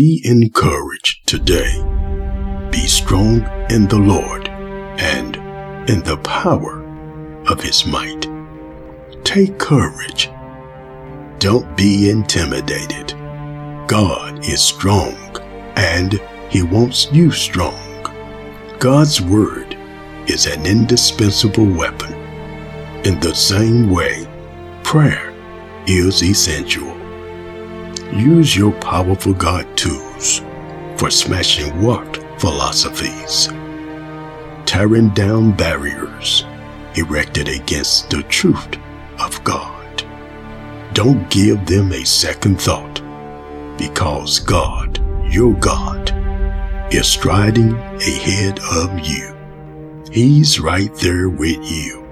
Be encouraged today. Be strong in the Lord and in the power of His might. Take courage. Don't be intimidated. God is strong, and He wants you strong. God's word is an indispensable weapon. In the same way, prayer is essential. Use your powerful God tools for smashing warped philosophies, tearing down barriers erected against the truth of God. Don't give them a second thought, because God, your God, is striding ahead of you. He's right there with you.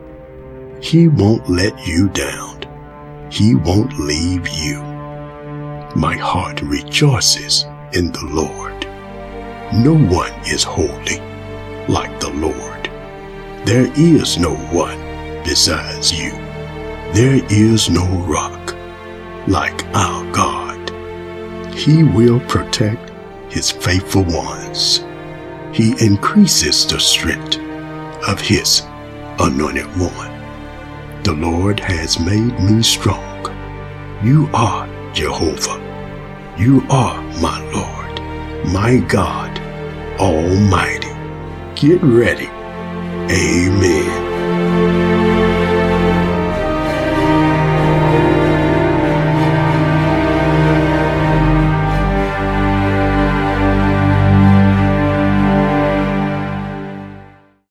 He won't let you down. He won't leave you. My heart rejoices in the Lord. No one is holy like the Lord. There is no one besides you. There is no rock like our God. He will protect His faithful ones. He increases the strength of His anointed one. The Lord has made me strong. You are Jehovah. You are my Lord, my God Almighty. Get ready. Amen.